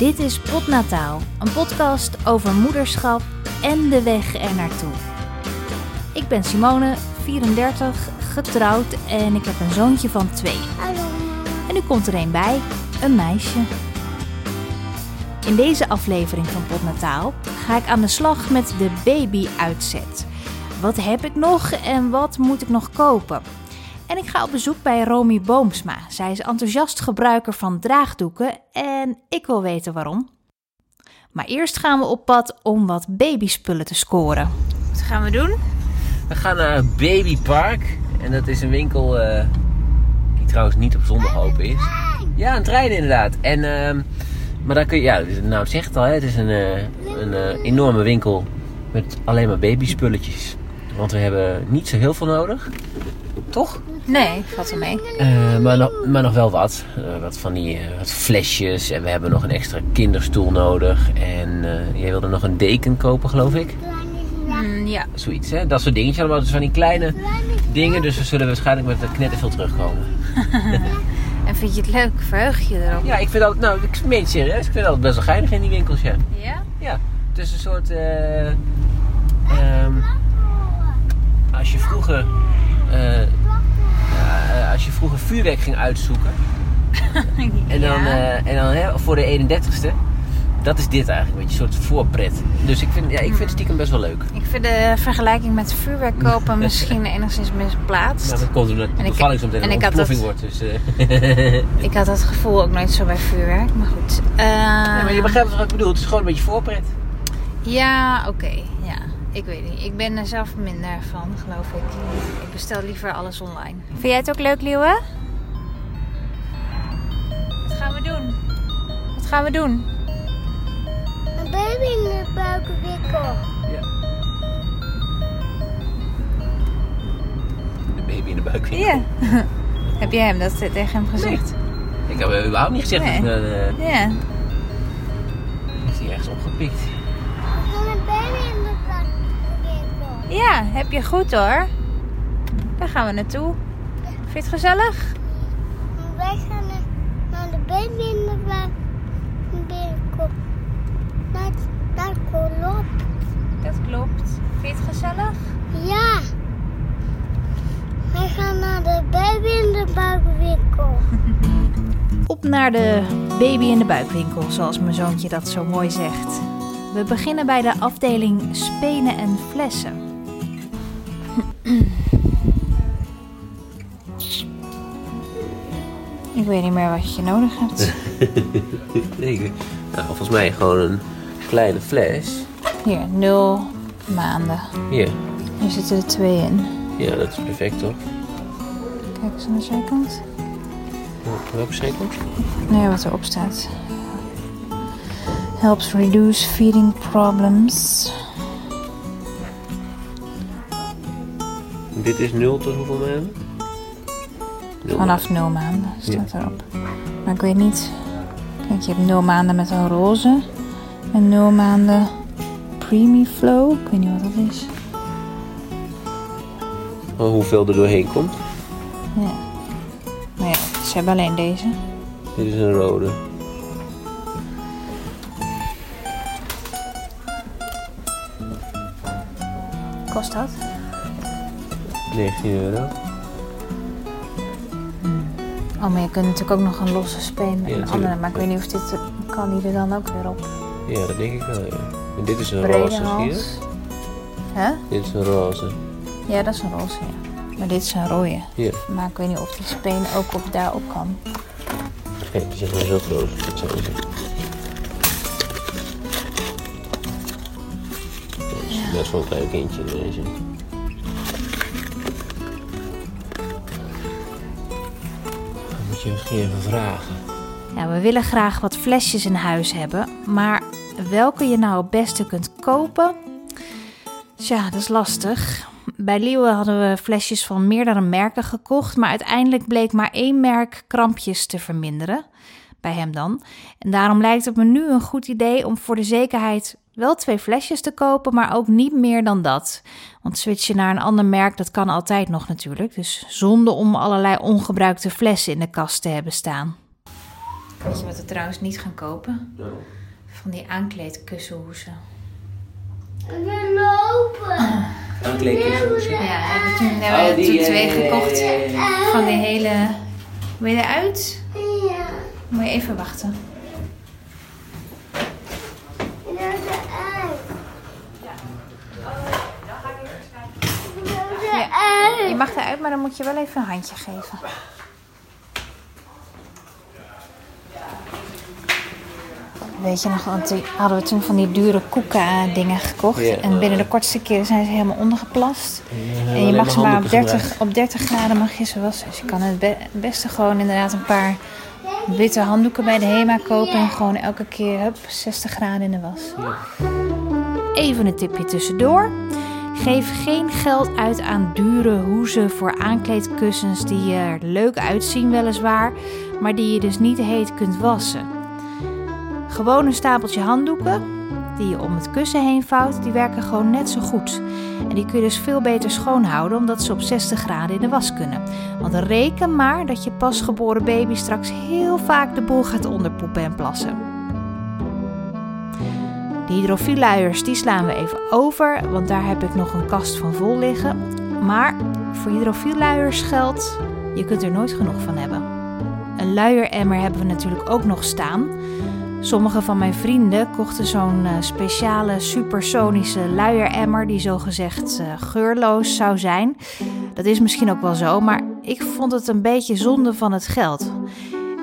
Dit is Podnataal, een podcast over moederschap en de weg ernaartoe. Ik ben Simone, 34, getrouwd en ik heb een zoontje van 2. Hallo. En nu komt er een bij, een meisje. In deze aflevering van Podnataal ga ik aan de slag met de baby-uitzet. Wat heb ik nog en wat moet ik nog kopen? En ik ga op bezoek bij Romy Boomsma. Zij is enthousiast gebruiker van draagdoeken en ik wil weten waarom. Maar eerst gaan we op pad om wat babyspullen te scoren. Wat gaan we doen? We gaan naar Baby Park. En dat is een winkel die trouwens niet op zondag open is. Ja, een trein inderdaad. En, maar daar kun je, ja, nou het zegt het al, hè? Het is een enorme winkel met alleen maar babyspulletjes. Want we hebben niet zo heel veel nodig. Toch? Nee, valt er mee. Maar nog wel wat. Wat van die wat flesjes. En we hebben nog een extra kinderstoel nodig. En jij wilde nog een deken kopen, geloof ik? Ja. Zoiets, hè? Dat soort dingetjes allemaal. Dus van die kleine dingen. Dus we zullen waarschijnlijk met de knetter veel terugkomen. En vind je het leuk? Verheug je erop? Ja, ik vind dat... Nou, ik meen het serieus. Ik vind dat best wel geinig in die winkels, ja. Ja? Ja. Het is een soort... Als je vroeger vuurwerk ging uitzoeken. En dan voor de 31ste. Dat is dit eigenlijk. Een beetje een soort voorpret. Dus ik vind het stiekem best wel leuk. Ik vind de vergelijking met vuurwerk kopen misschien enigszins misplaatst. Nou, dat komt omdat het bevalling zo meteen een ontploffing wordt. Dus, ik had dat gevoel ook nooit zo bij vuurwerk. Maar goed. Ja, maar je begrijpt wat ik bedoel. Het is gewoon een beetje voorpret. Ja, oké. Ja. Ik weet niet. Ik ben er zelf minder van, geloof ik. Ik bestel liever alles online. Vind jij het ook leuk, Liewe? Wat gaan we doen? Een baby in de buikwinkel. Ja. De baby in de buikwinkel? Ja. Heb jij hem dat tegen hem gezegd? Nee. Ik heb hem überhaupt niet gezegd. Nee. Ja. Is hij ergens opgepikt? Een baby in de buikwinkel. Ja, heb je goed hoor. Daar gaan we naartoe. Vind je het gezellig? Wij gaan naar de baby in de winkel. Dat klopt. Dat klopt. Vind je het gezellig? Ja. Wij gaan naar de baby in de buikwinkel. Op naar de baby in de buikwinkel, zoals mijn zoontje dat zo mooi zegt. We beginnen bij de afdeling spenen en flessen. Ik weet niet meer wat je nodig hebt. Nee, nou, volgens mij gewoon een kleine fles. Hier, 0 maanden. Hier. Nu zitten er 2 in. Ja, dat is perfect toch? Kijk eens aan de zijkant. Welke zijkant? Nee, wat erop staat. Helps reduce feeding problems. Dit is 0 tot hoeveel maanden? Vanaf 0 maanden staat erop. Maar ik weet niet. Kijk, je hebt 0 maanden met een roze. En 0 maanden Premi Flow. Ik weet niet wat dat is. Oh, hoeveel er doorheen komt? Ja. Maar ja, ze hebben alleen deze. Dit is een rode. Kost dat? €19. Oh, maar je kunt natuurlijk ook nog een losse speen met een andere, maar ik weet niet of dit kan die er dan ook weer op. Ja, dat denk ik wel, ja. En dit is een roze hier. Hè? Dit is een roze. Ja, dat is een roze, ja. Maar dit is een rode. Ja. Maar ik weet niet of die speen ook op daarop kan. Kijk, die zijn zo groot. Dat zou ik zeggen. Dat is wel een klein kindje deze. Moet je misschien even vragen. Ja, we willen graag wat flesjes in huis hebben. Maar welke je nou het beste kunt kopen? Tja, dat is lastig. Bij Liewe hadden we flesjes van meerdere merken gekocht. Maar uiteindelijk bleek maar 1 merk krampjes te verminderen. Bij hem dan. En daarom lijkt het me nu een goed idee om voor de zekerheid... wel 2 flesjes te kopen, maar ook niet meer dan dat. Want switchen naar een ander merk, dat kan altijd nog natuurlijk. Dus zonde om allerlei ongebruikte flessen in de kast te hebben staan. Weet je wat we trouwens niet gaan kopen? Nou. Van die aankleedkussenhoesen. Ik wil lopen. Aankleedkussenhoesen. Ja, we hebben toen twee gekocht. Van die hele... Wil je eruit? Ja. Moet je even wachten. Je mag eruit, maar dan moet je wel even een handje geven. Weet je nog, want hadden we toen van die dure koeka-dingen gekocht. Yeah. En binnen de kortste keer zijn ze helemaal ondergeplast. Yeah, en je mag ze maar op 30 graden mag je ze wassen. Dus je kan het beste gewoon inderdaad een paar witte handdoeken bij de HEMA kopen. En gewoon elke keer, hup, 60 graden in de was. Yeah. Even een tipje tussendoor. Geef geen geld uit aan dure hoezen voor aankleedkussens die er leuk uitzien weliswaar, maar die je dus niet heet kunt wassen. Gewoon een stapeltje handdoeken die je om het kussen heen vouwt, die werken gewoon net zo goed. En die kun je dus veel beter schoonhouden omdat ze op 60 graden in de was kunnen. Want reken maar dat je pasgeboren baby straks heel vaak de boel gaat onderpoepen en plassen. De hydrofielluiers die slaan we even over, want daar heb ik nog een kast van vol liggen. Maar voor hydrofielluiers geldt, je kunt er nooit genoeg van hebben. Een luieremmer hebben we natuurlijk ook nog staan. Sommige van mijn vrienden kochten zo'n speciale supersonische luieremmer die zogezegd geurloos zou zijn. Dat is misschien ook wel zo, maar ik vond het een beetje zonde van het geld.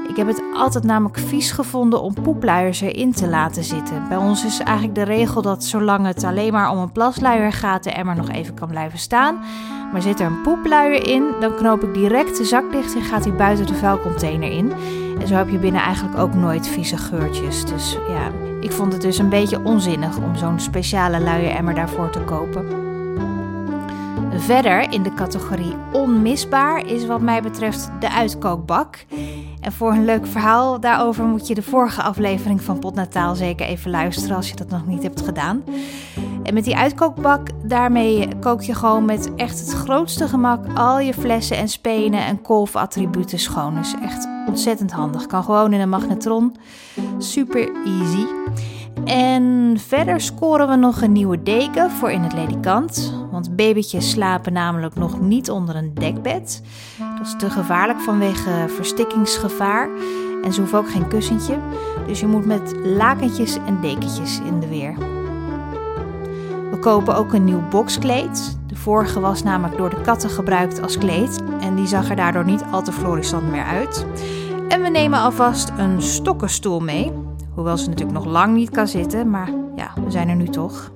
Ik heb het altijd namelijk vies gevonden om poepluiers erin te laten zitten. Bij ons is eigenlijk de regel dat zolang het alleen maar om een plasluier gaat, de emmer nog even kan blijven staan. Maar zit er een poepluier in, dan knoop ik direct de zak dicht en gaat hij buiten de vuilcontainer in. En zo heb je binnen eigenlijk ook nooit vieze geurtjes. Dus ja, ik vond het dus een beetje onzinnig om zo'n speciale luieremmer daarvoor te kopen. Verder in de categorie onmisbaar is wat mij betreft de uitkookbak. En voor een leuk verhaal daarover moet je de vorige aflevering van Podnataal zeker even luisteren als je dat nog niet hebt gedaan. En met die uitkookbak, daarmee kook je gewoon met echt het grootste gemak al je flessen en spenen en kolfattributen schoon. Dus echt ontzettend handig. Kan gewoon in een magnetron. Super easy. En verder scoren we nog een nieuwe deken voor in het ledikant. Want babytjes slapen namelijk nog niet onder een dekbed. Dat is te gevaarlijk vanwege verstikkingsgevaar. En ze hoeven ook geen kussentje. Dus je moet met lakentjes en dekentjes in de weer. We kopen ook een nieuw boxkleed. De vorige was namelijk door de katten gebruikt als kleed. En die zag er daardoor niet al te florissant meer uit. En we nemen alvast een stokkenstoel mee. Hoewel ze natuurlijk nog lang niet kan zitten, maar ja, we zijn er nu toch.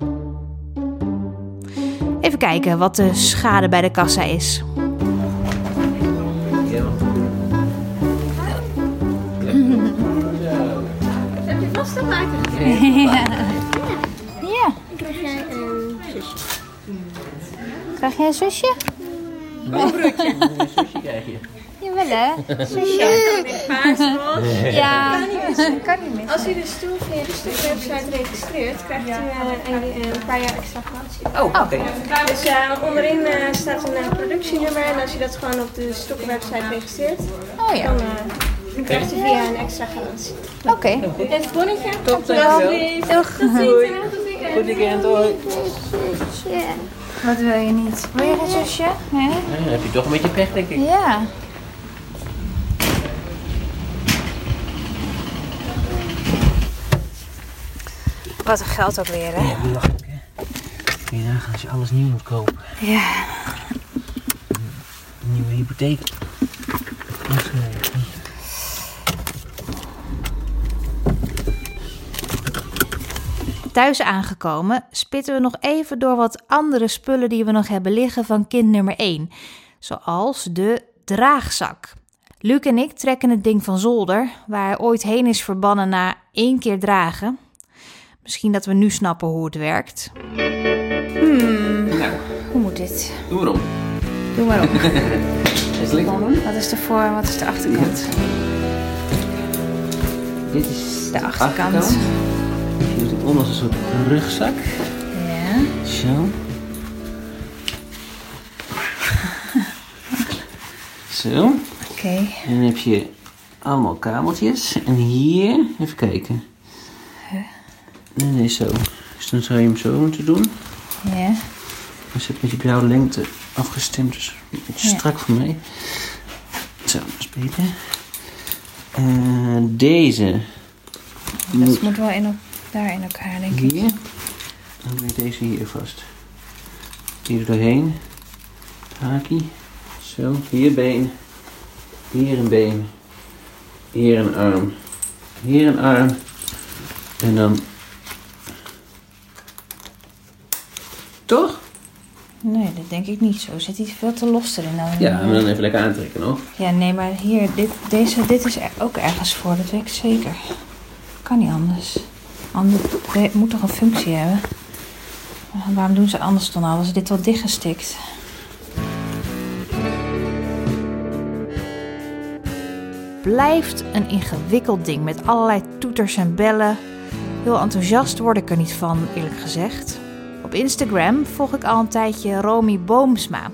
Even kijken wat de schade bij de kassa is. Heb je vastgemaakt? Ja. Ja. Krijg jij een zusje? Krijg jij een zusje? Een broertje. Een zusje krijg je. Jawel hè? Zusje. Ja, ik paard was. Ja. Kan niet missen. Als u de stoel via de website registreert, krijgt u een paar jaar extra garantie. Oh, oké. Okay. Dus onderin staat een productienummer en als je dat gewoon op de stokkenwebsite registreert, dan krijgt u via een extra garantie. Oké. Okay. En het bonnetje. Tot ziens. Heel goed. Doei. Goed weekend. Hoi. Wat wil je niet? Wil je geen zusje? Nee? Dan heb je toch een beetje pech, denk ik. Ja. Wat een geld ook weer, hè? Ja, lach ik, hè. Kun je nagaan als je alles nieuw moet kopen. Ja. Een nieuwe hypotheek. Thuis aangekomen spitten we nog even door wat andere spullen die we nog hebben liggen van kind nummer 1. Zoals de draagzak. Luc en ik trekken het ding van zolder, waar hij ooit heen is verbannen na 1 keer dragen. Misschien dat we nu snappen hoe het werkt. Nou, hoe moet dit? Doe maar om. Doe maar om. Wat is de voor- en wat is de achterkant? Dit is de achterkant. Je doet het om als een soort rugzak. Ja. Zo. Zo. Oké. En dan heb je allemaal kabeltjes. En hier, even kijken. Nee, zo. Dus dan zou je hem zo moeten doen. Ja. Dan zit met die blauwe lengte afgestemd, dus een beetje strak voor mij. Zo, dat is beter. Deze. Dat moet wel daar in elkaar, denk ik. Hier. Dan doe je deze hier vast. Hier doorheen. Haakje. Zo, hier been. Hier een been. Hier een arm. Hier een arm. En dan... Toch? Nee, dat denk ik niet zo. Zit iets veel te los erin dan? Ja, maar dan even lekker aantrekken nog. Ja, nee, maar hier, dit is ook ergens voor, dat weet ik zeker. Kan niet anders. Het moet toch een functie hebben? Waarom doen ze anders dan alles? Dit wordt dichtgestikt. Blijft een ingewikkeld ding met allerlei toeters en bellen. Heel enthousiast word ik er niet van, eerlijk gezegd. Op Instagram volg ik al een tijdje Romy Boomsma.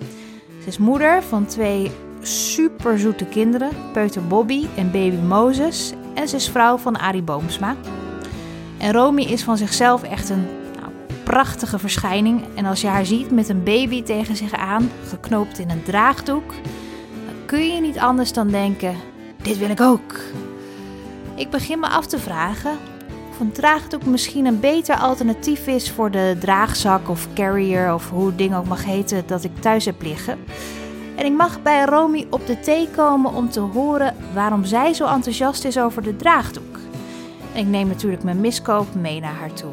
Ze is moeder van 2 superzoete kinderen, peuter Bobby en baby Mozes. En ze is vrouw van Arie Boomsma. En Romy is van zichzelf echt een prachtige verschijning. En als je haar ziet met een baby tegen zich aan, geknoopt in een draagdoek, dan kun je niet anders dan denken, dit wil ik ook. Ik begin me af te vragen of een draagdoek misschien een beter alternatief is voor de draagzak of carrier of hoe het ding ook mag heten dat ik thuis heb liggen. En ik mag bij Romy op de thee komen om te horen waarom zij zo enthousiast is over de draagdoek. En ik neem natuurlijk mijn miskoop mee naar haar toe.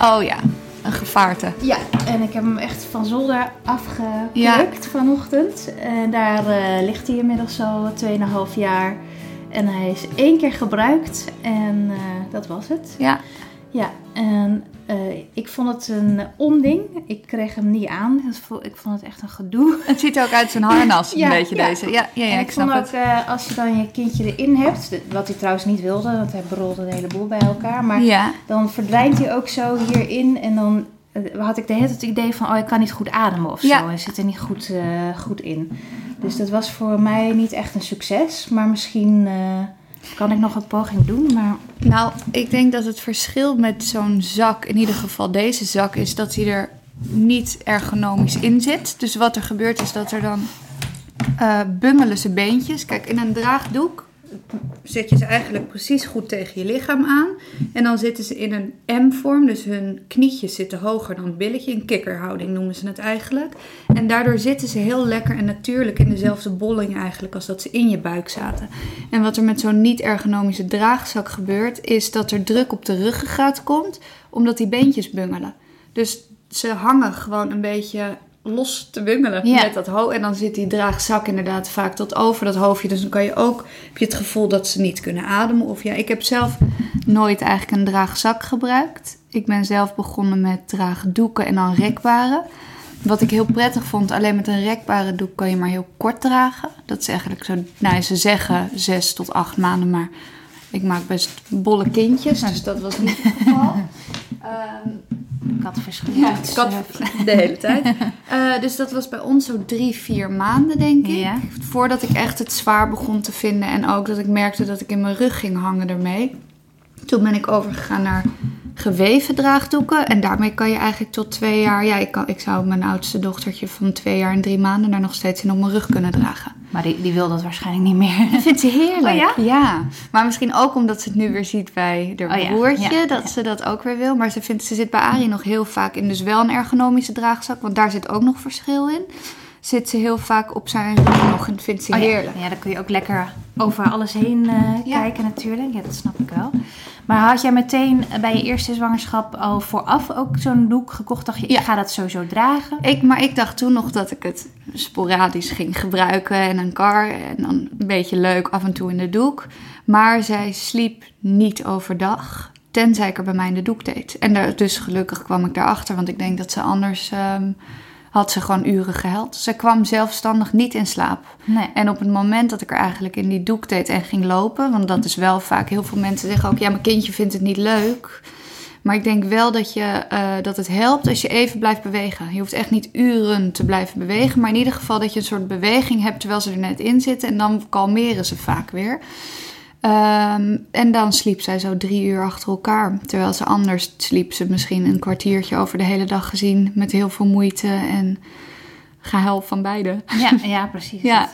Oh ja, een gevaarte. Ja, en ik heb hem echt van zolder afgelukt vanochtend. En daar ligt hij inmiddels zo 2,5 jaar. En hij is 1 keer gebruikt en dat was het. Ja. Ja, en ik vond het een onding. Ik kreeg hem niet aan. Ik vond het echt een gedoe. Het ziet er ook uit zo'n harnas, een beetje deze. Ja, ik snap het. Ik vond ook, als je dan je kindje erin hebt, wat hij trouwens niet wilde, want hij brulde een heleboel bij elkaar. Maar dan verdwijnt hij ook zo hierin en dan had ik de hele tijd het idee van, oh, ik kan niet goed ademen of zo. Hij zit er niet goed in. Dus dat was voor mij niet echt een succes, maar misschien... kan ik nog een poging doen, maar... Nou, ik denk dat het verschil met zo'n zak, in ieder geval deze zak, is dat hij er niet ergonomisch in zit. Dus wat er gebeurt is dat er dan bungelen zijn beentjes. Kijk, in een draagdoek zet je ze eigenlijk precies goed tegen je lichaam aan. En dan zitten ze in een M-vorm, dus hun knietjes zitten hoger dan het billetje. Een kikkerhouding noemen ze het eigenlijk. En daardoor zitten ze heel lekker en natuurlijk in dezelfde bolling eigenlijk als dat ze in je buik zaten. En wat er met zo'n niet-ergonomische draagzak gebeurt, is dat er druk op de ruggengraat komt, omdat die beentjes bungelen. Dus ze hangen gewoon een beetje... los te bungelen met dat hoofd. En dan zit die draagzak inderdaad vaak tot over dat hoofdje. Dus dan kan je ook, heb je het gevoel dat ze niet kunnen ademen. Of ja, ik heb zelf nooit eigenlijk een draagzak gebruikt. Ik ben zelf begonnen met draagdoeken en dan rekbare. Wat ik heel prettig vond, alleen met een rekbare doek kan je maar heel kort dragen. Dat is eigenlijk zo, nou ze zeggen 6 tot 8 maanden, maar ik maak best bolle kindjes. Dus dat was niet het geval. Katverschil. Ja, de hele tijd. Dus dat was bij ons zo 3-4 maanden, denk ik. Ja. Voordat ik echt het zwaar begon te vinden. En ook dat ik merkte dat ik in mijn rug ging hangen ermee. Toen ben ik overgegaan naar geweven draagdoeken. En daarmee kan je eigenlijk tot 2 jaar... Ja, ik zou mijn oudste dochtertje van 2 jaar en 3 maanden... daar nog steeds in op mijn rug kunnen dragen. Maar die wil dat waarschijnlijk niet meer. Dat vindt ze heerlijk. Oh, ja? Ja. Maar misschien ook omdat ze het nu weer ziet bij haar broertje. Ja. Dat ze dat ook weer wil. Maar ze zit bij Arie nog heel vaak in. Dus wel een ergonomische draagzak. Want daar zit ook nog verschil in. Zit ze heel vaak op zijn rug nog. En vindt ze heerlijk. Ja, dan kun je ook lekker over alles heen kijken natuurlijk. Ja, dat snap ik wel. Maar had jij meteen bij je eerste zwangerschap al vooraf ook zo'n doek gekocht? Dacht je, ik ga dat sowieso dragen? Maar ik dacht toen nog dat ik het sporadisch ging gebruiken en een kar. En dan een beetje leuk af en toe in de doek. Maar zij sliep niet overdag, tenzij ik er bij mij in de doek deed. En dus gelukkig kwam ik daarachter, want ik denk dat ze anders... had ze gewoon uren gehuild. Ze kwam zelfstandig niet in slaap. Nee. En op het moment dat ik haar eigenlijk in die doek deed en ging lopen... want dat is wel vaak... heel veel mensen zeggen ook... ja, mijn kindje vindt het niet leuk... Maar ik denk wel dat, dat het helpt als je even blijft bewegen. Je hoeft echt niet uren te blijven bewegen. Maar in ieder geval dat je een soort beweging hebt terwijl ze er net in zitten. En dan kalmeren ze vaak weer. En dan sliep zij zo 3 uur achter elkaar. Terwijl ze anders sliep ze misschien een kwartiertje over de hele dag gezien. Met heel veel moeite en gehuil van beide. Ja, ja precies. Ja.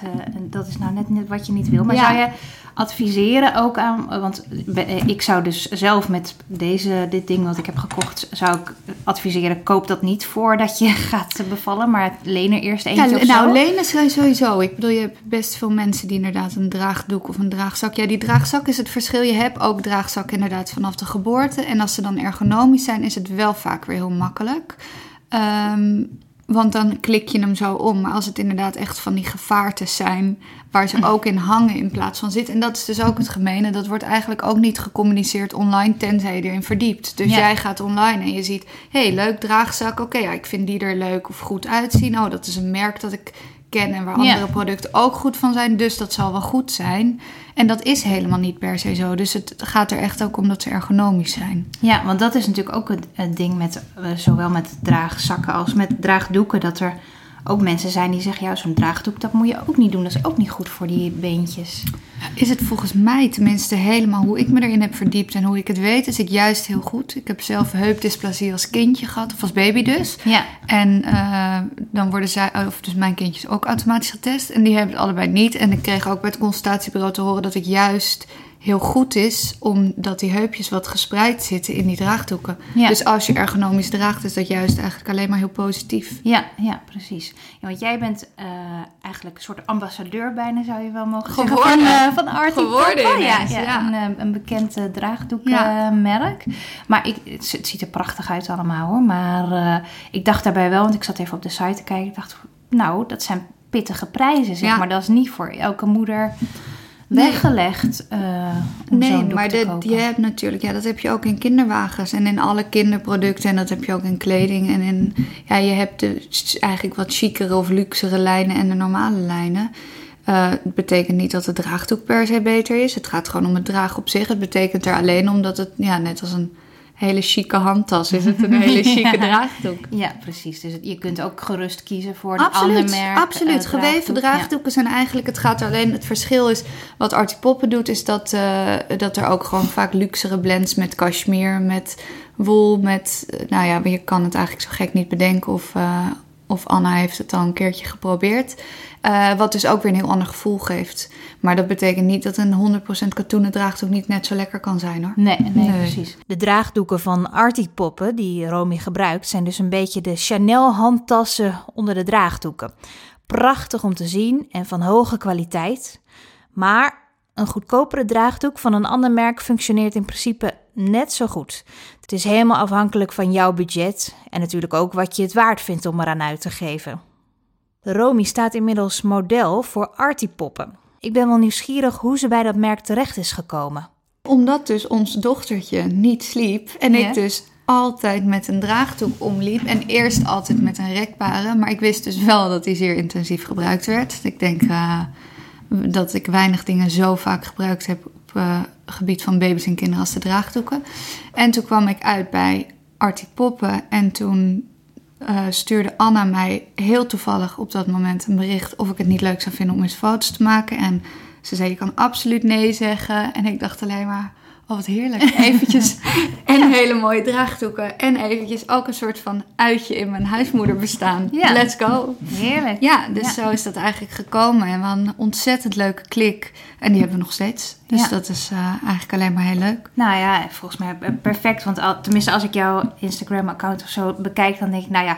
Dat is nou net wat je niet wil. Maar ja. Zou je adviseren ook aan... Want ik zou dus zelf met dit ding wat ik heb gekocht... zou ik adviseren, koop dat niet voordat je gaat bevallen. Maar leen er eerst eentje of zo. Nou, lenen zijn sowieso. Ik bedoel, je hebt best veel mensen die inderdaad een draagdoek of een draagzak... Ja, die draagzak is het verschil. Je hebt ook draagzak inderdaad vanaf de geboorte. En als ze dan ergonomisch zijn, is het wel vaak weer heel makkelijk. Want dan klik je hem zo om. Maar als het inderdaad echt van die gevaartes zijn... waar ze ook in hangen in plaats van zitten. En dat is dus ook het gemene. Dat wordt eigenlijk ook niet gecommuniceerd online... tenzij je erin verdiept. Dus jij gaat online en je ziet... hey, leuk draagzak. Oké, ja, ik vind die er leuk of goed uitzien. Oh, dat is een merk dat ik ken... en waar andere producten ook goed van zijn. Dus dat zal wel goed zijn. En dat is helemaal niet per se zo. Dus het gaat er echt ook om dat ze ergonomisch zijn. Ja, want dat is natuurlijk ook het ding met... zowel met draagzakken als met draagdoeken... dat er ook mensen zijn die zeggen... ja, zo'n draagdoek, dat moet je ook niet doen. Dat is ook niet goed voor die beentjes. Is het volgens mij tenminste helemaal hoe ik me erin heb verdiept... en hoe ik het weet, is het juist heel goed. Ik heb zelf heupdysplasie als kindje gehad, of als baby dus. Ja. En dan worden zij, of dus mijn kindjes, ook automatisch getest. En die hebben het allebei niet. En ik kreeg ook bij het consultatiebureau te horen... dat het juist heel goed is... omdat die heupjes wat gespreid zitten in die draagdoeken. Ja. Dus als je ergonomisch draagt... is dat juist eigenlijk alleen maar heel positief. Ja, ja precies. Ja, want jij bent eigenlijk een soort ambassadeur bijna... zou je wel mogen zeggen... van Artipoppe. Oh, ja. Een bekend draagdoekmerk. Maar het ziet er prachtig uit allemaal hoor. Maar ik dacht daarbij wel... want ik zat even op de site te kijken... ik dacht, nou, dat zijn pittige prijzen zeg maar. Dat is niet voor elke moeder... weggelegd om zo'n doek te kopen. Je hebt natuurlijk, dat heb je ook in kinderwagens en in alle kinderproducten en dat heb je ook in kleding en in, je hebt eigenlijk wat chicere of luxere lijnen en de normale lijnen. Het betekent niet dat het draagdoek per se beter is. Het gaat gewoon om het dragen op zich. Het betekent er alleen om dat het, net als een hele chique handtas is het een hele chique draagdoek. Ja, precies. Dus je kunt ook gerust kiezen voor een ander merk. Absoluut. Geweven draagdoeken zijn eigenlijk... Het gaat alleen... Het verschil is... Wat Artipoppe doet is dat er ook gewoon vaak luxere blends met cashmere, met wool, met... je kan het eigenlijk zo gek niet bedenken of Anna heeft het al een keertje geprobeerd. Wat dus ook weer een heel ander gevoel geeft. Maar dat betekent niet dat een 100% katoenen draagdoek niet net zo lekker kan zijn hoor. Nee, precies. De draagdoeken van Artipoppe die Romy gebruikt... zijn dus een beetje de Chanel handtassen onder de draagdoeken. Prachtig om te zien en van hoge kwaliteit. Maar een goedkopere draagdoek van een ander merk functioneert in principe net zo goed. Het is helemaal afhankelijk van jouw budget... en natuurlijk ook wat je het waard vindt om eraan uit te geven. Romy staat inmiddels model voor Artipoppe. Ik ben wel nieuwsgierig hoe ze bij dat merk terecht is gekomen. Omdat dus ons dochtertje niet sliep... en ik dus altijd met een draagdoek omliep... en eerst altijd met een rekbare... maar ik wist dus wel dat die zeer intensief gebruikt werd. Ik denk dat ik weinig dingen zo vaak gebruikt heb... op gebied van baby's en kinderen als de draagdoeken. En toen kwam ik uit bij Artipoppe en toen... stuurde Anna mij heel toevallig op dat moment een bericht... of ik het niet leuk zou vinden om eens foto's te maken. En ze zei, je kan absoluut nee zeggen. En ik dacht alleen maar, oh wat heerlijk. Eventjes en hele mooie draagdoeken. En eventjes ook een soort van uitje in mijn huismoederbestaan. Ja. Let's go. Heerlijk. Ja, dus zo is dat eigenlijk gekomen. En we hadden een ontzettend leuke klik. En die hebben we nog steeds. Dus dat is eigenlijk alleen maar heel leuk. Nou ja, volgens mij perfect. Want tenminste, als ik jouw Instagram-account of zo bekijk... dan denk ik,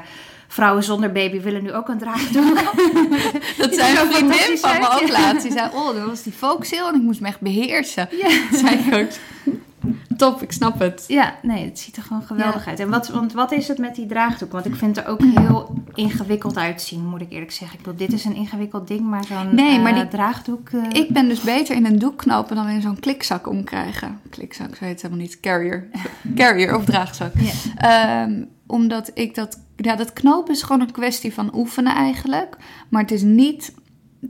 vrouwen zonder baby willen nu ook een draagdoek. Dat zijn ook vriendin van me ook laatst. Die zei, dat was die folksale en ik moest me echt beheersen. Dat zei ik ook. Top, ik snap het. Ja, nee, het ziet er gewoon geweldig uit. En wat is het met die draagdoek? Want ik vind het er ook heel ingewikkeld uitzien, moet ik eerlijk zeggen. Ik bedoel, dit is een ingewikkeld ding, maar zo'n draagdoek... Ik ben dus beter in een doek knopen dan in zo'n klikzak omkrijgen. Klikzak, zo heet het helemaal niet. Carrier of draagzak. Ja. Omdat ik dat knopen is gewoon een kwestie van oefenen eigenlijk. Maar het is niet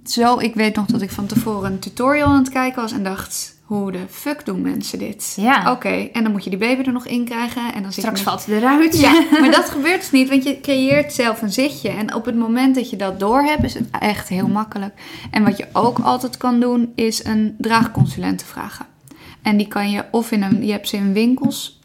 zo... Ik weet nog dat ik van tevoren een tutorial aan het kijken was en dacht... hoe de fuck doen mensen dit? Ja. Oké, en dan moet je die baby er nog in krijgen. En dan straks valt hij eruit. Ja, maar dat gebeurt dus niet, want je creëert zelf een zitje. En op het moment dat je dat doorhebt, is het echt heel makkelijk. En wat je ook altijd kan doen, is een draagconsulent vragen. En die kan je of je hebt ze in winkels,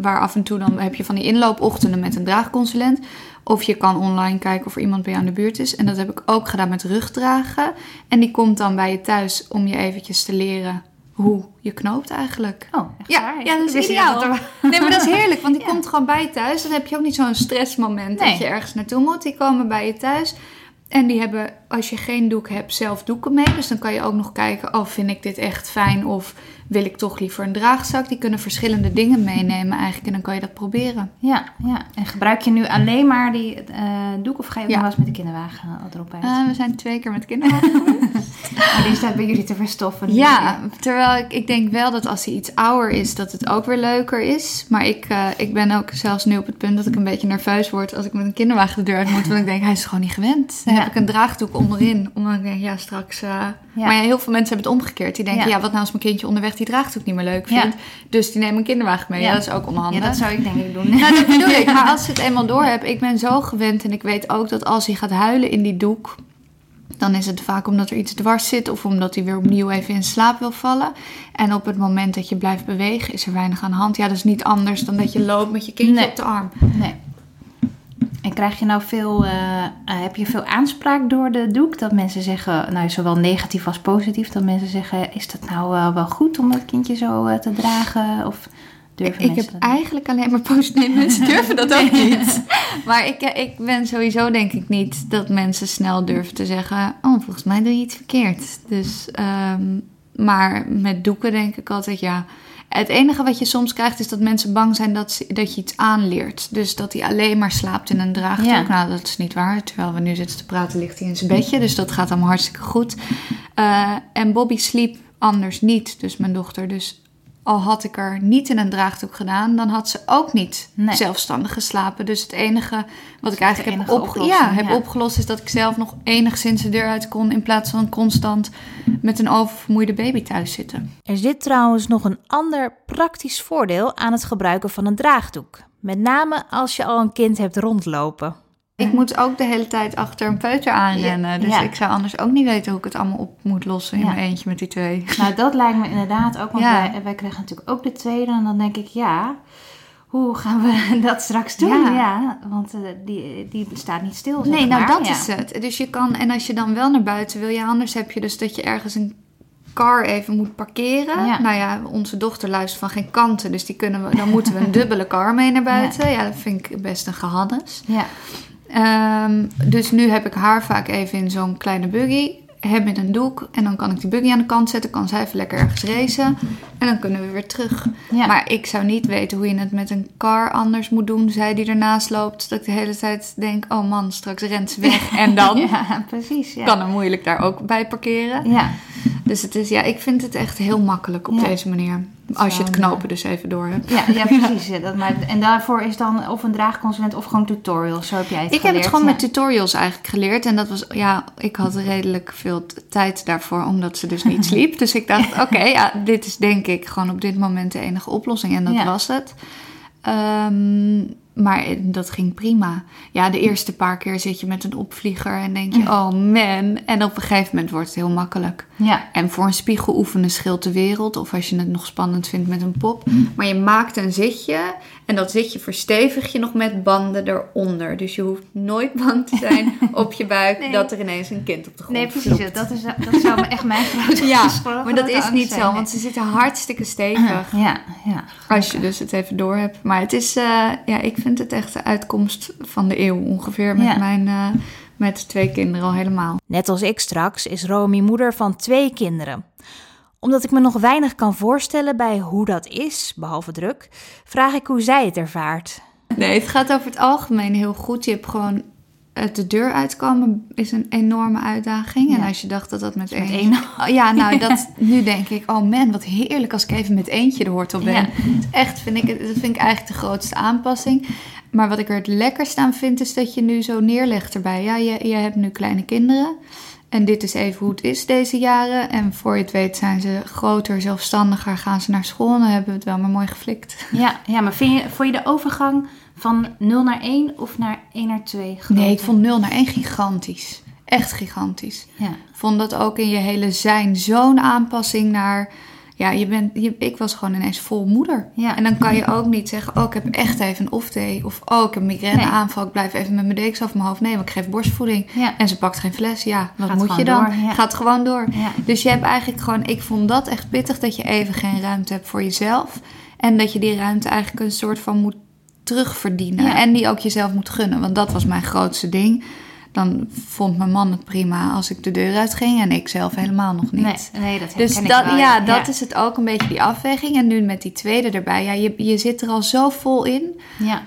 waar af en toe dan heb je van die inloopochtenden met een draagconsulent. Of je kan online kijken of er iemand bij jou in de buurt is. En dat heb ik ook gedaan met rugdragen. En die komt dan bij je thuis om je eventjes te leren hoe je knoopt eigenlijk. Oh, echt waar? Ja, dat is ideaal. Nee, maar dat is heerlijk, want die komt gewoon bij je thuis. Dan heb je ook niet zo'n stressmoment dat je ergens naartoe moet. Die komen bij je thuis. En die hebben, als je geen doek hebt, zelf doeken mee. Dus dan kan je ook nog kijken, oh, vind ik dit echt fijn? Of wil ik toch liever een draagzak? Die kunnen verschillende dingen meenemen eigenlijk. En dan kan je dat proberen. Ja. En gebruik je nu alleen maar die doek? Of ga je ook nog wel eens met de kinderwagen erop uit? We zijn 2 keer met kinderwagen geweest. Maar die staat bij jullie te verstoffen. Ja, terwijl ik denk wel dat als hij iets ouder is, dat het ook weer leuker is. Maar ik ben ook zelfs nu op het punt dat ik een beetje nerveus word als ik met een kinderwagen de deur uit moet. Want ik denk, hij is gewoon niet gewend. Dan heb ik een draagdoek onderin. Omdat ik denk, straks... Maar heel veel mensen hebben het omgekeerd. Die denken, wat nou als mijn kindje onderweg die draagdoek niet meer leuk vindt. Dus die nemen een kinderwagen mee. Ja, dat is ook onhandig. Ja, dat zou ik denk ik doen. Nou, dat bedoel ik. Maar als ik het eenmaal door heb, ik ben zo gewend. En ik weet ook dat als hij gaat huilen in die doek, dan is het vaak omdat er iets dwars zit of omdat hij weer opnieuw even in slaap wil vallen. En op het moment dat je blijft bewegen, is er weinig aan de hand. Ja, dat is niet anders dan dat je loopt met je kindje op de arm. Nee. En krijg je nou heb je veel aanspraak door de doek? Dat mensen zeggen, nou zowel negatief als positief, dat mensen zeggen, is dat nou wel goed om dat kindje zo te dragen? Of durven mensen dat? Ik heb eigenlijk alleen maar positief. Nee, mensen durven dat ook niet. Maar ik ben sowieso denk ik niet dat mensen snel durven te zeggen, oh volgens mij doe je iets verkeerd. Dus, maar met doeken denk ik altijd Het enige wat je soms krijgt is dat mensen bang zijn dat je iets aanleert. Dus dat hij alleen maar slaapt in een draagdoek. Ja. Nou, dat is niet waar. Terwijl we nu zitten te praten, ligt hij in zijn bedje. Dus dat gaat allemaal hartstikke goed. En Bobby sliep anders niet, dus mijn dochter. Dus al had ik er niet in een draagdoek gedaan, dan had ze ook niet zelfstandig geslapen. Dus het enige wat ik eigenlijk heb opgelost, is dat ik zelf nog enigszins de deur uit kon, in plaats van constant met een oververmoeide baby thuis zitten. Er zit trouwens nog een ander praktisch voordeel aan het gebruiken van een draagdoek. Met name als je al een kind hebt rondlopen. Ik moet ook de hele tijd achter een peuter aanrennen. Dus ik zou anders ook niet weten hoe ik het allemaal op moet lossen in mijn eentje met die 2. Nou, dat lijkt me inderdaad ook. Want wij krijgen natuurlijk ook de 2. En dan denk ik, hoe gaan we dat straks doen? Ja, want die staat niet stil. Nee, nou dat is het. Dus je kan, en als je dan wel naar buiten wil, anders heb je dus dat je ergens een car even moet parkeren. Ja. Nou ja, onze dochter luistert van geen kanten. Dus dan moeten we een dubbele car mee naar buiten. Ja, dat vind ik best een gehannes. Ja. Dus nu heb ik haar vaak even in zo'n kleine buggy, hem in een doek, en dan kan ik die buggy aan de kant zetten, kan zij even lekker ergens racen en dan kunnen we weer terug. Ja. Maar ik zou niet weten hoe je het met een car anders moet doen, zij die ernaast loopt, dat ik de hele tijd denk, oh man, straks rent ze weg en dan kan er moeilijk daar ook bij parkeren. Ja. Dus het is, ik vind het echt heel makkelijk op deze manier. Als je het knopen dus even door hebt. Ja, precies. En daarvoor is dan of een draagconsulent of gewoon tutorials. Zo heb jij het geleerd. Ik heb het gewoon met tutorials eigenlijk geleerd. En dat was, ik had redelijk veel tijd daarvoor. Omdat ze dus niet sliep. Dus ik dacht, dit is denk ik gewoon op dit moment de enige oplossing. En dat was het. Maar dat ging prima. Ja, de eerste paar keer zit je met een opvlieger en denk je, oh man. En op een gegeven moment wordt het heel makkelijk. Ja. En voor een spiegel oefenen scheelt de wereld. Of als je het nog spannend vindt met een pop. Maar je maakt een zitje. En dat zitje verstevig je nog met banden eronder. Dus je hoeft nooit bang te zijn op je buik dat er ineens een kind op de grond vloept. Precies. Dat zou echt mijn grote maar dat is niet zo. Want ze zitten hartstikke stevig. Als je dus het even door hebt. Maar het is, ik vind het echt de uitkomst van de eeuw ongeveer met mijn met 2 kinderen al helemaal. Net als ik straks is Romy moeder van 2 kinderen. Omdat ik me nog weinig kan voorstellen bij hoe dat is, behalve druk, vraag ik hoe zij het ervaart. Nee, het gaat over het algemeen heel goed. Je hebt gewoon de deur uitkomen is een enorme uitdaging. Ja. En als je dacht dat dat met één... Ja, nou, nu denk ik, oh man, wat heerlijk als ik even met eentje de hortel ben. Ja. Echt, vind ik eigenlijk de grootste aanpassing. Maar wat ik er het lekkerst aan vind, is dat je nu zo neerlegt erbij. Ja, je hebt nu kleine kinderen. En dit is even hoe het is deze jaren. En voor je het weet zijn ze groter, zelfstandiger, gaan ze naar school. En dan hebben we het wel maar mooi geflikt. Ja, ja, maar vond je de overgang van 0 naar 1 of naar 1 naar 2 groter? Nee, ik vond 0 naar 1 gigantisch. Echt gigantisch. Ja. Ik vond dat ook in je hele zijn zo'n aanpassing naar... Ja, ik was gewoon ineens vol moeder. Ja. En dan kan je ook niet zeggen... oh, ik heb echt even een off-day. Of oh, ik heb migraineaanval. Nee. Ik blijf even met mijn dekens af mijn hoofd. Nee, want ik geef borstvoeding. Ja. En ze pakt geen fles. Ja, wat gaat moet je dan? Door, ja. Gaat gewoon door. Ja. Dus je hebt eigenlijk gewoon... Ik vond dat echt pittig dat je even geen ruimte hebt voor jezelf. En dat je die ruimte eigenlijk een soort van moet terugverdienen. Ja. En die ook jezelf moet gunnen. Want dat was mijn grootste ding. Dan vond mijn man het prima als ik de deur uitging en ik zelf helemaal nog niet. Nee dat herken ik wel. Ja, dat is het ook een beetje die afweging. En nu met die tweede erbij. Ja, je zit er al zo vol in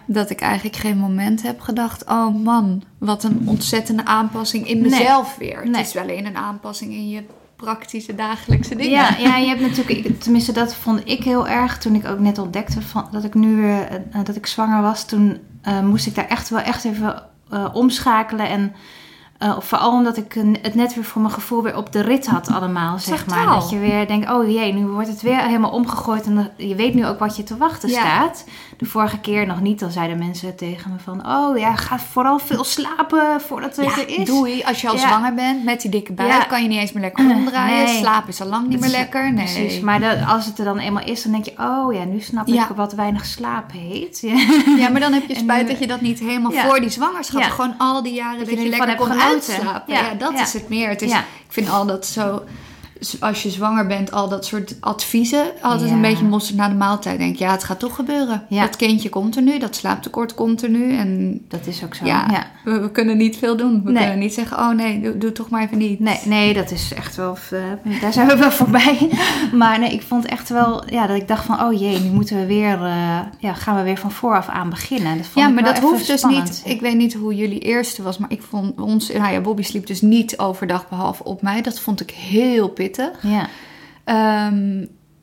dat ik eigenlijk geen moment heb gedacht... oh man, wat een ontzettende aanpassing in mezelf weer. Het is wel alleen een aanpassing in je praktische dagelijkse dingen. Ja, je hebt natuurlijk... Tenminste, dat vond ik heel erg toen ik ook net ontdekte... dat ik nu weer dat ik zwanger was. Toen moest ik daar echt even... omschakelen en vooral omdat ik het net weer voor mijn gevoel weer op de rit had allemaal, zeg maar. Dat je weer denkt, oh jee, nu wordt het weer helemaal omgegooid en je weet nu ook wat je te wachten staat. De vorige keer nog niet, dan zeiden mensen tegen me van, oh ja, ga vooral veel slapen voordat het er is. Doei, als je al zwanger bent met die dikke buik, kan je niet eens meer lekker omdraaien. Nee. Slapen is al lang niet meer lekker. Nee. Precies, maar als het er dan eenmaal is, dan denk je, oh ja, nu snap ik wat weinig slaap heet. Ja, ja, maar dan heb je spijt dat je dat niet helemaal voor die zwangerschap, gewoon al die jaren dat je lekker kon uitslapen. Ja, dat is het meer. Het is, ik vind al dat zo... Als je zwanger bent, al dat soort adviezen. Altijd een beetje mosterd na de maaltijd. Denk het gaat toch gebeuren. Ja. Dat kindje komt er nu, dat slaaptekort komt er nu. En dat is ook zo. Ja, ja. We kunnen niet veel doen. We kunnen niet zeggen, oh nee, doe toch maar even niet. Nee, dat is echt wel... daar zijn we wel voorbij. Maar nee, ik vond echt wel... Ja, dat ik dacht van, oh jee, nu moeten we weer... gaan we weer van vooraf aan beginnen. Dat vond ik maar dat hoeft dus niet. Ik weet niet hoe jullie eerste was, maar ik vond ons... Nou ja, Bobby sliep dus niet overdag behalve op mij. Dat vond ik heel pittig. Ja.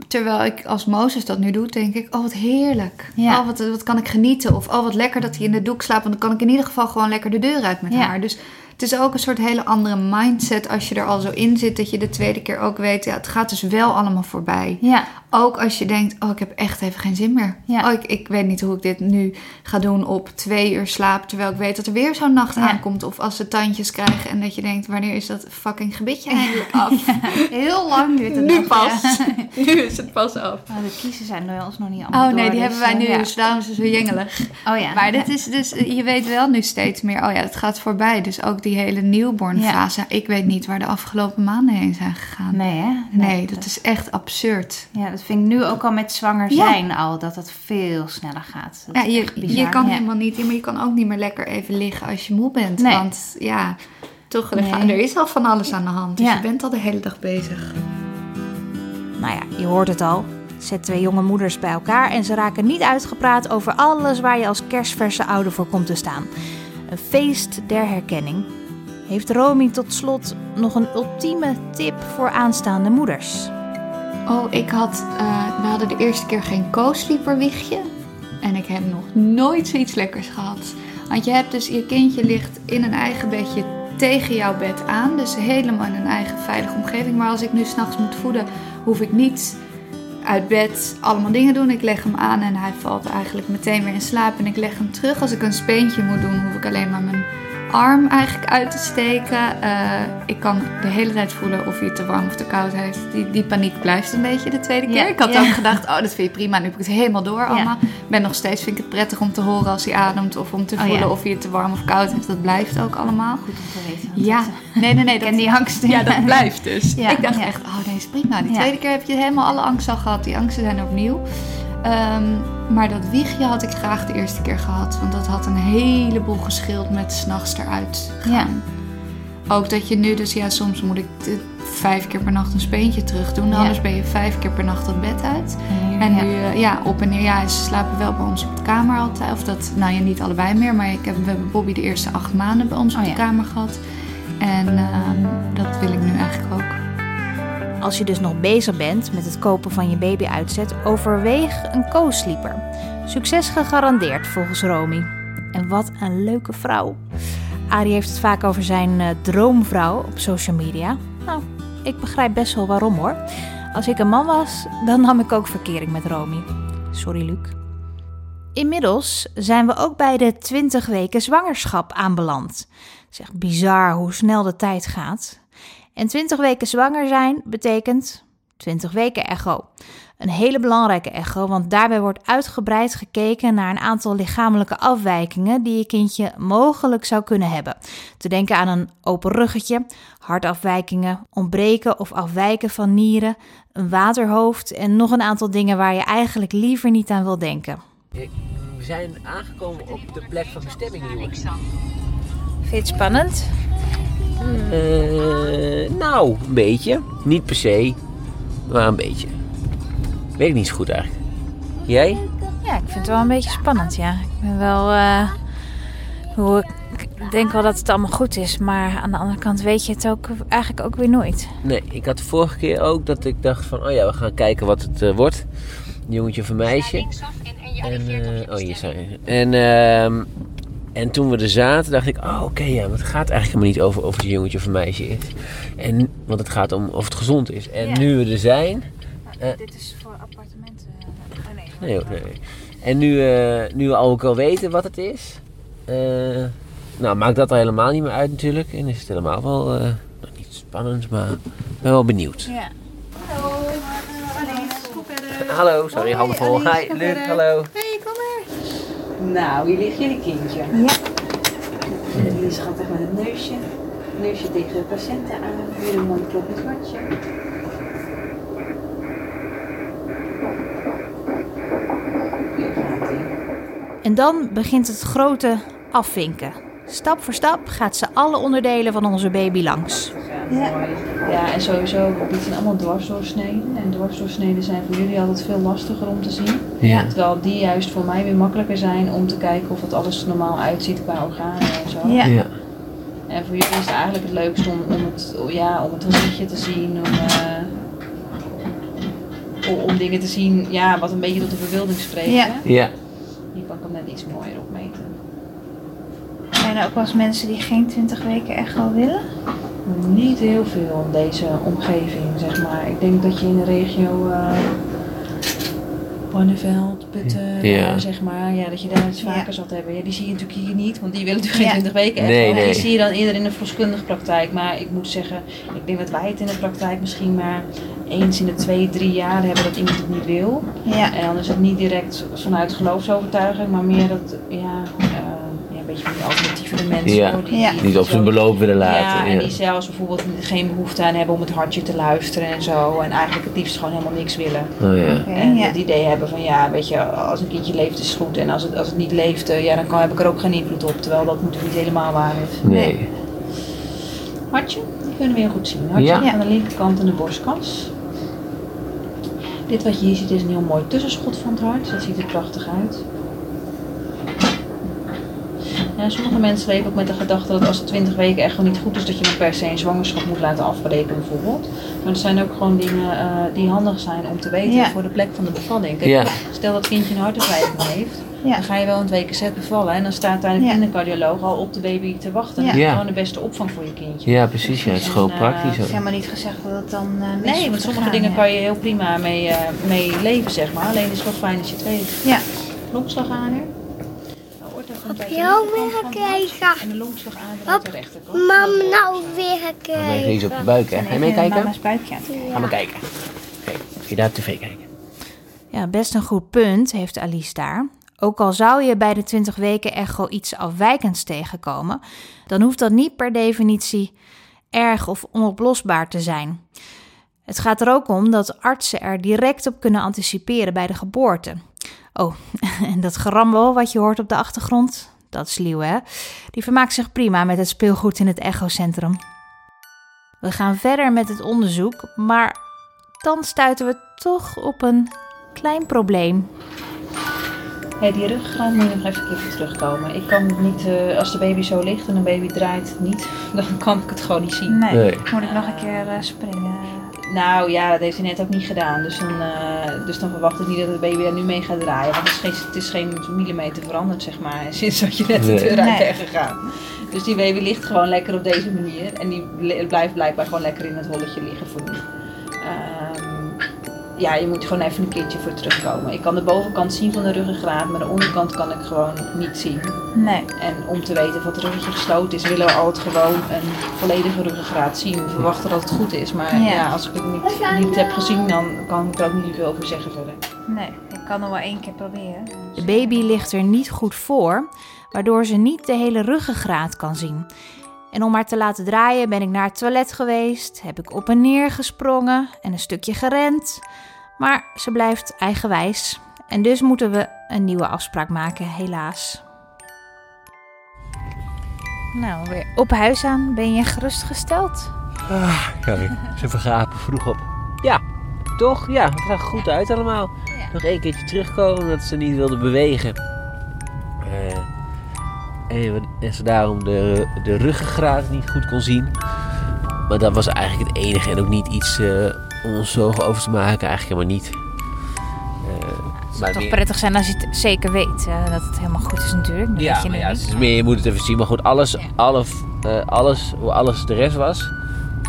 Terwijl ik als Mozes dat nu doe, denk ik... oh, wat heerlijk. Ja. Oh, wat kan ik genieten. Of oh, wat lekker dat hij in de doek slaapt. Want dan kan ik in ieder geval gewoon lekker de deur uit met haar. Dus het is ook een soort hele andere mindset... als je er al zo in zit, dat je de tweede keer ook weet... ja, het gaat dus wel allemaal voorbij. Ja. Ook als je denkt, oh, ik heb echt even geen zin meer. Ja. Oh, ik weet niet hoe ik dit nu ga doen op 2 uur slaap... terwijl ik weet dat er weer zo'n nacht aankomt. Of als ze tandjes krijgen en dat je denkt... wanneer is dat fucking gebitje eigenlijk af? Ja. Heel lang duurt het nu af, pas. Ja. Nu is het pas af. Oh, de kiezen zijn bij ons nog niet allemaal door. Oh nee, die hebben wij nu. Ja. Dus daarom is het zo jengelig. Oh ja. Maar dit is dus, je weet wel nu steeds meer... oh ja, het gaat voorbij. Dus ook die hele newborn fase. Ik weet niet waar de afgelopen maanden heen zijn gegaan. Nee, hè? Nee, dat is echt absurd. Ja, dat vind ik nu ook al met zwanger zijn al, dat het veel sneller gaat. Ja, je kan helemaal niet in, maar je kan ook niet meer lekker even liggen als je moe bent. Nee. Want ja, toch, er is al van alles aan de hand. Dus je bent al de hele dag bezig. Nou ja, je hoort het al. Zet 2 jonge moeders bij elkaar en ze raken niet uitgepraat over alles waar je als kerstverse ouder voor komt te staan. Een feest der herkenning. Heeft Romy tot slot nog een ultieme tip voor aanstaande moeders? Oh, we hadden de eerste keer geen co-sleeperwichtje. En ik heb nog nooit zoiets lekkers gehad. Want je hebt dus, je kindje ligt in een eigen bedje tegen jouw bed aan. Dus helemaal in een eigen veilige omgeving. Maar als ik nu 's nachts moet voeden, hoef ik niet uit bed allemaal dingen doen. Ik leg hem aan en hij valt eigenlijk meteen weer in slaap. En ik leg hem terug. Als ik een speentje moet doen, hoef ik alleen maar mijn arm eigenlijk uit te steken. Ik kan de hele tijd voelen of hij het te warm of te koud heeft. Die paniek blijft een beetje de tweede keer. Ik had ook gedacht, oh, dat vind je prima. Nu heb ik het helemaal door allemaal. Ben nog steeds, vind ik het prettig om te horen als hij ademt. Of om te voelen of hij het te warm of koud heeft. Dat blijft ook allemaal. Goed om te weten. Ja. Nee. En die angst. Ja, dat blijft dus. Ja. Ik dacht echt, oh, nee, is prima. Die tweede keer heb je helemaal alle angst al gehad. Die angsten zijn opnieuw. Maar dat wiegje had ik graag de eerste keer gehad. Want dat had een heleboel geschild met 's nachts eruit gaan. Ja. Ook dat je nu dus, ja, soms moet ik 5 keer per nacht een speentje terug doen. Anders ben je 5 keer per nacht dat bed uit. En nu, op en neer. Ja, ze slapen wel bij ons op de kamer altijd. Of dat, nou ja, niet allebei meer. Maar we hebben Bobby de eerste 8 maanden bij ons op de kamer gehad. En dat wil ik nu eigenlijk ook. Als je dus nog bezig bent met het kopen van je babyuitzet, overweeg een co-sleeper. Succes gegarandeerd volgens Romy. En wat een leuke vrouw. Arie heeft het vaak over zijn droomvrouw op social media. Nou, ik begrijp best wel waarom hoor. Als ik een man was, dan nam ik ook verkering met Romy. Sorry, Luc. Inmiddels zijn we ook bij de 20 weken zwangerschap aanbeland. Het is echt bizar hoe snel de tijd gaat. En 20 weken zwanger zijn betekent 20 weken echo. Een hele belangrijke echo, want daarbij wordt uitgebreid gekeken naar een aantal lichamelijke afwijkingen die je kindje mogelijk zou kunnen hebben. Te denken aan een open ruggetje, hartafwijkingen, ontbreken of afwijken van nieren, een waterhoofd en nog een aantal dingen waar je eigenlijk liever niet aan wil denken. We zijn aangekomen op de plek van bestemming, jongens. Vind je het spannend? Nou, een beetje. Niet per se, maar een beetje. Weet ik niet zo goed eigenlijk. Jij? Ja, ik vind het wel een beetje spannend, ja. Ik ben wel... ik denk wel dat het allemaal goed is, maar aan de andere kant weet je het ook eigenlijk ook weer nooit. Nee, ik had de vorige keer ook dat ik dacht van, oh ja, we gaan kijken wat het wordt. Jongetje of een meisje. En toen we er zaten, dacht ik, oké, want het gaat eigenlijk helemaal niet over het jongetje of een meisje is. En, want het gaat om of het gezond is. En nu we er zijn... dit is voor appartementen. Nee. En nu we ook al weten wat het is, maakt dat al helemaal niet meer uit natuurlijk. En is het helemaal wel nog niet spannend, maar ik ben wel benieuwd. Ja. Hallo. Hallo, sorry, handen vol. Hi, Luc, hallo. Hey, kom maar. Nou, hier ligt jullie kindje. Ja. Jullie schattig met het neusje. Neusje tegen de patiënten aan. Hier een mooi kloppend hartje. En dan begint het grote afvinken. Stap voor stap gaat ze alle onderdelen van onze baby langs. Ja, en sowieso biedt het allemaal dwarsdoorsneden. En dwarsdoorsneden zijn voor jullie altijd veel lastiger om te zien. Ja. Terwijl die juist voor mij weer makkelijker zijn om te kijken of het alles normaal uitziet qua organen en zo. Ja. En voor jullie is het eigenlijk het leukst om het gezichtje te zien. Om dingen te zien wat een beetje tot de verbeelding spreken. Ja. Die kan ik hem net iets mooier opmeten. Zijn er ook wel eens mensen die geen 20 weken echo willen? Niet heel veel in deze omgeving, zeg maar. Ik denk dat je in de regio Barneveld, Putten, zeg maar, dat je daar iets vaker zat hebben. Ja, die zie je natuurlijk hier niet, want die willen natuurlijk geen 20 weken echo. Nee. Die zie je dan eerder in de verloskundige praktijk. Maar ik moet zeggen, ik denk dat wij het in de praktijk misschien maar eens in de 2-3 jaar hebben dat iemand het niet wil. Ja. En dan is het niet direct vanuit geloofsovertuiging, maar meer dat, een beetje van die alternatieve mensen. Ja. Die niet op hun beloop willen laten. Ja, en die zelfs bijvoorbeeld geen behoefte aan hebben om het hartje te luisteren en zo. En eigenlijk het liefst gewoon helemaal niks willen. En het idee hebben van als een kindje leeft is het goed. En als het niet leeft, dan heb ik er ook geen invloed op. Terwijl dat natuurlijk niet helemaal waar is. Nee. Hartje, die kunnen we heel goed zien. Hartje aan de linkerkant en de borstkas. Dit wat je hier ziet is een heel mooi tussenschot van het hart. Dat ziet er prachtig uit. Ja, sommige mensen leven ook met de gedachte dat als het 20 weken echt wel niet goed is, dat je dan per se een zwangerschap moet laten afbreken bijvoorbeeld. Maar er zijn ook gewoon dingen die handig zijn om te weten voor de plek van de bevalling. Kijk, stel dat het kindje een hartafwijking heeft, dan ga je wel een 2 keer bevallen en dan staat daar een kindercardioloog al op de baby te wachten. Dat is gewoon de beste opvang voor je kindje. Ja, precies. Ja, het is gewoon praktisch. Het is helemaal niet gezegd dat het dan nee, want sommige dingen kan je heel prima mee leven, zeg maar. Alleen is het wel fijn als je het weet. Ja. Klopslagader. Op jou weer kijken. En de longslagader op de rechterkant. Mama nou weer kijken. Hij is op de buik, hè? Ga je meekijken? Mama's buik, Ga maar kijken. Oké, ga je daar op tv kijken. Ja, best een goed punt heeft Alice daar. Ook al zou je bij de 20 weken echo iets afwijkends tegenkomen, dan hoeft dat niet per definitie erg of onoplosbaar te zijn. Het gaat er ook om dat artsen er direct op kunnen anticiperen bij de geboorte. Oh, en dat gerammel wat je hoort op de achtergrond, dat is Leeuw, hè? Die vermaakt zich prima met het speelgoed in het echocentrum. We gaan verder met het onderzoek, maar dan stuiten we toch op een klein probleem. Hey, die ruggengraat moet je nog even terugkomen. Ik kan niet, als de baby zo ligt en een baby draait niet, dan kan ik het gewoon niet zien. Nee, moet ik nog een keer springen. Nou ja, dat heeft hij net ook niet gedaan. Dus dan verwacht ik niet dat de baby er nu mee gaat draaien. Want het is geen millimeter veranderd, zeg maar, sinds dat je net de deur uit bent gegaan. Dus die baby ligt gewoon lekker op deze manier. En die blijft blijkbaar gewoon lekker in het holletje liggen voor nu. Ja, je moet er gewoon even een keertje voor terugkomen. Ik kan de bovenkant zien van de ruggengraat, maar de onderkant kan ik gewoon niet zien. Nee. En om te weten of het ruggetje gesloten is, willen we altijd gewoon een volledige ruggengraat zien. We verwachten dat het goed is, maar ja, als ik het niet heb gezien, dan kan ik er ook niet veel over zeggen verder. Nee, ik kan nog wel 1 keer proberen. De baby ligt er niet goed voor, waardoor ze niet de hele ruggengraat kan zien. En om haar te laten draaien ben ik naar het toilet geweest, heb ik op en neer gesprongen en een stukje gerend. Maar ze blijft eigenwijs en dus moeten we een nieuwe afspraak maken, helaas. Nou, weer op huis aan. Ben je gerustgesteld? Ja, ze vergapen vroeg op. Ja, toch? Ja, het zag goed uit allemaal. Ja. Nog 1 keertje terugkomen omdat ze niet wilden bewegen. En ze daarom de ruggengraat niet goed kon zien. Maar dat was eigenlijk het enige. En ook niet iets om ons zorgen over te maken. Eigenlijk helemaal niet. Het zou toch meer prettig zijn als je het zeker weet. Dat het helemaal goed is natuurlijk. Dat ja, maar ja, het is meer, je moet het even zien. Maar goed, alles, de rest was,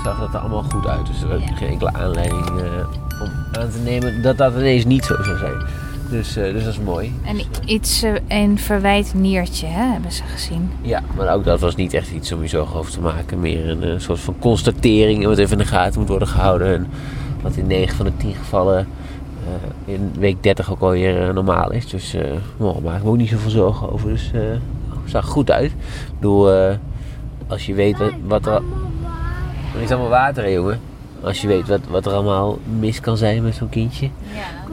zag dat er allemaal goed uit. Dus er was geen enkele aanleiding om aan te nemen dat ineens niet zo zou zijn. Dus dat is mooi. En iets een verwijt niertje, hè, hebben ze gezien. Ja, maar ook dat was niet echt iets om je zorgen over te maken. Meer een soort van constatering wat even in de gaten moet worden gehouden. En wat in 9 van de 10 gevallen in week 30 ook alweer normaal is. Dus daar maak ik me ook niet zoveel zorgen over. Dus het zag goed uit. Ik bedoel, als je weet wat er... Er is allemaal water, hè, jongen. Als je weet wat er allemaal mis kan zijn met zo'n kindje.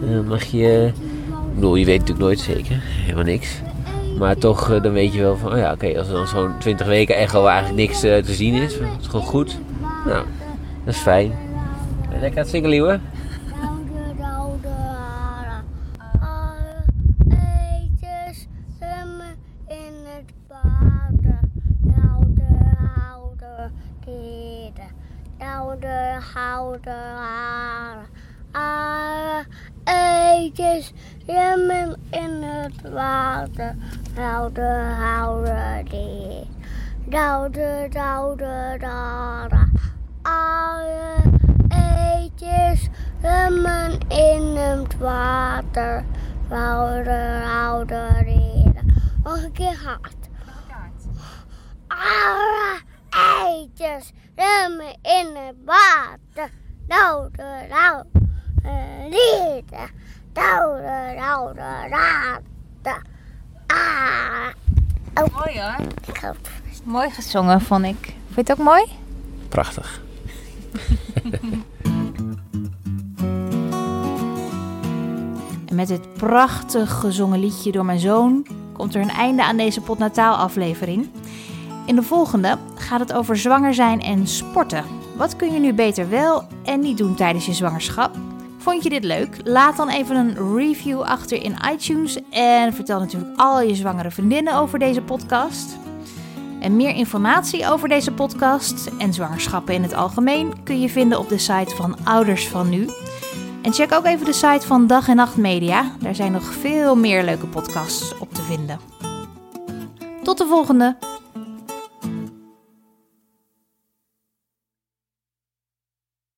Ja. Mag je... Ik bedoel, je weet natuurlijk nooit zeker, helemaal niks. Maar toch, dan weet je wel van, oké, als er dan zo'n 20 weken echo eigenlijk niks te zien is, dat is gewoon goed. Nou, dat is fijn. Lekker aan het zingen, Liewe. Eitjes, remmen in het water, houden die, houden. Alle eitjes, remmen in het water, houden die. Nog een keer hard. Alle eitjes, remmen in het water, houden. Rieten, raten. Ah. Mooi hoor. Mooi gezongen, vond ik. Vond je het ook mooi? Prachtig. En met dit prachtig gezongen liedje door mijn zoon komt er een einde aan deze Podnataal aflevering. In de volgende gaat het over zwanger zijn en sporten. Wat kun je nu beter wel en niet doen tijdens je zwangerschap? Vond je dit leuk? Laat dan even een review achter in iTunes. En vertel natuurlijk al je zwangere vriendinnen over deze podcast. En meer informatie over deze podcast en zwangerschappen in het algemeen kun je vinden op de site van Ouders van Nu. En check ook even de site van Dag en Nacht Media. Daar zijn nog veel meer leuke podcasts op te vinden. Tot de volgende!